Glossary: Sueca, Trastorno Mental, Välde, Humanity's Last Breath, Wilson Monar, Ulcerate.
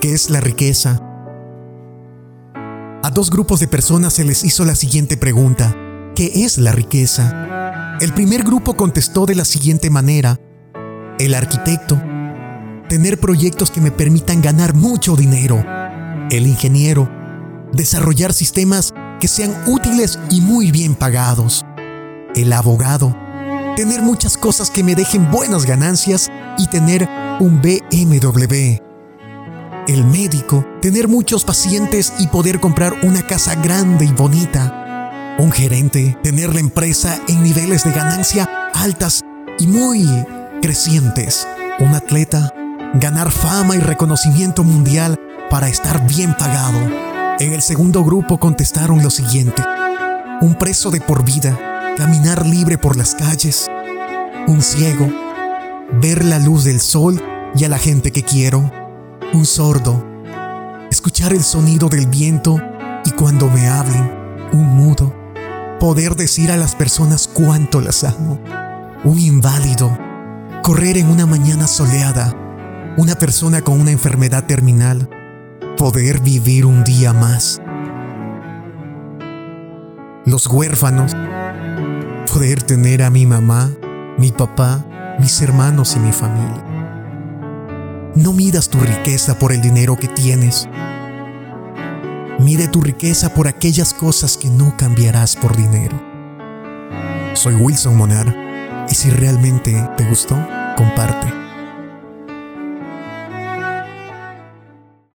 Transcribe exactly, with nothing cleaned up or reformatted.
¿Qué es la riqueza? A dos grupos de personas se les hizo la siguiente pregunta: ¿qué es la riqueza? El primer grupo contestó de la siguiente manera: el arquitecto, tener proyectos que me permitan ganar mucho dinero. El ingeniero, desarrollar sistemas que sean útiles y muy bien pagados. El abogado, tener muchas cosas que me dejen buenas ganancias y tener un B M W. El médico, tener muchos pacientes y poder comprar una casa grande y bonita. Un gerente, tener la empresa en niveles de ganancia altas y muy crecientes. Un atleta, ganar fama y reconocimiento mundial para estar bien pagado. En el segundo grupo contestaron lo siguiente: un preso de por vida, caminar libre por las calles. Un ciego, ver la luz del sol y a la gente que quiero. Un sordo, escuchar el sonido del viento y cuando me hablen. Un mudo, poder decir a las personas cuánto las amo. Un inválido, correr en una mañana soleada. Una persona con una enfermedad terminal, poder vivir un día más. Los huérfanos, poder tener a mi mamá, mi papá, mis hermanos y mi familia. No midas tu riqueza por el dinero que tienes. Mide tu riqueza por aquellas cosas que no cambiarás por dinero. Soy Wilson Monar, y si realmente te gustó, comparte.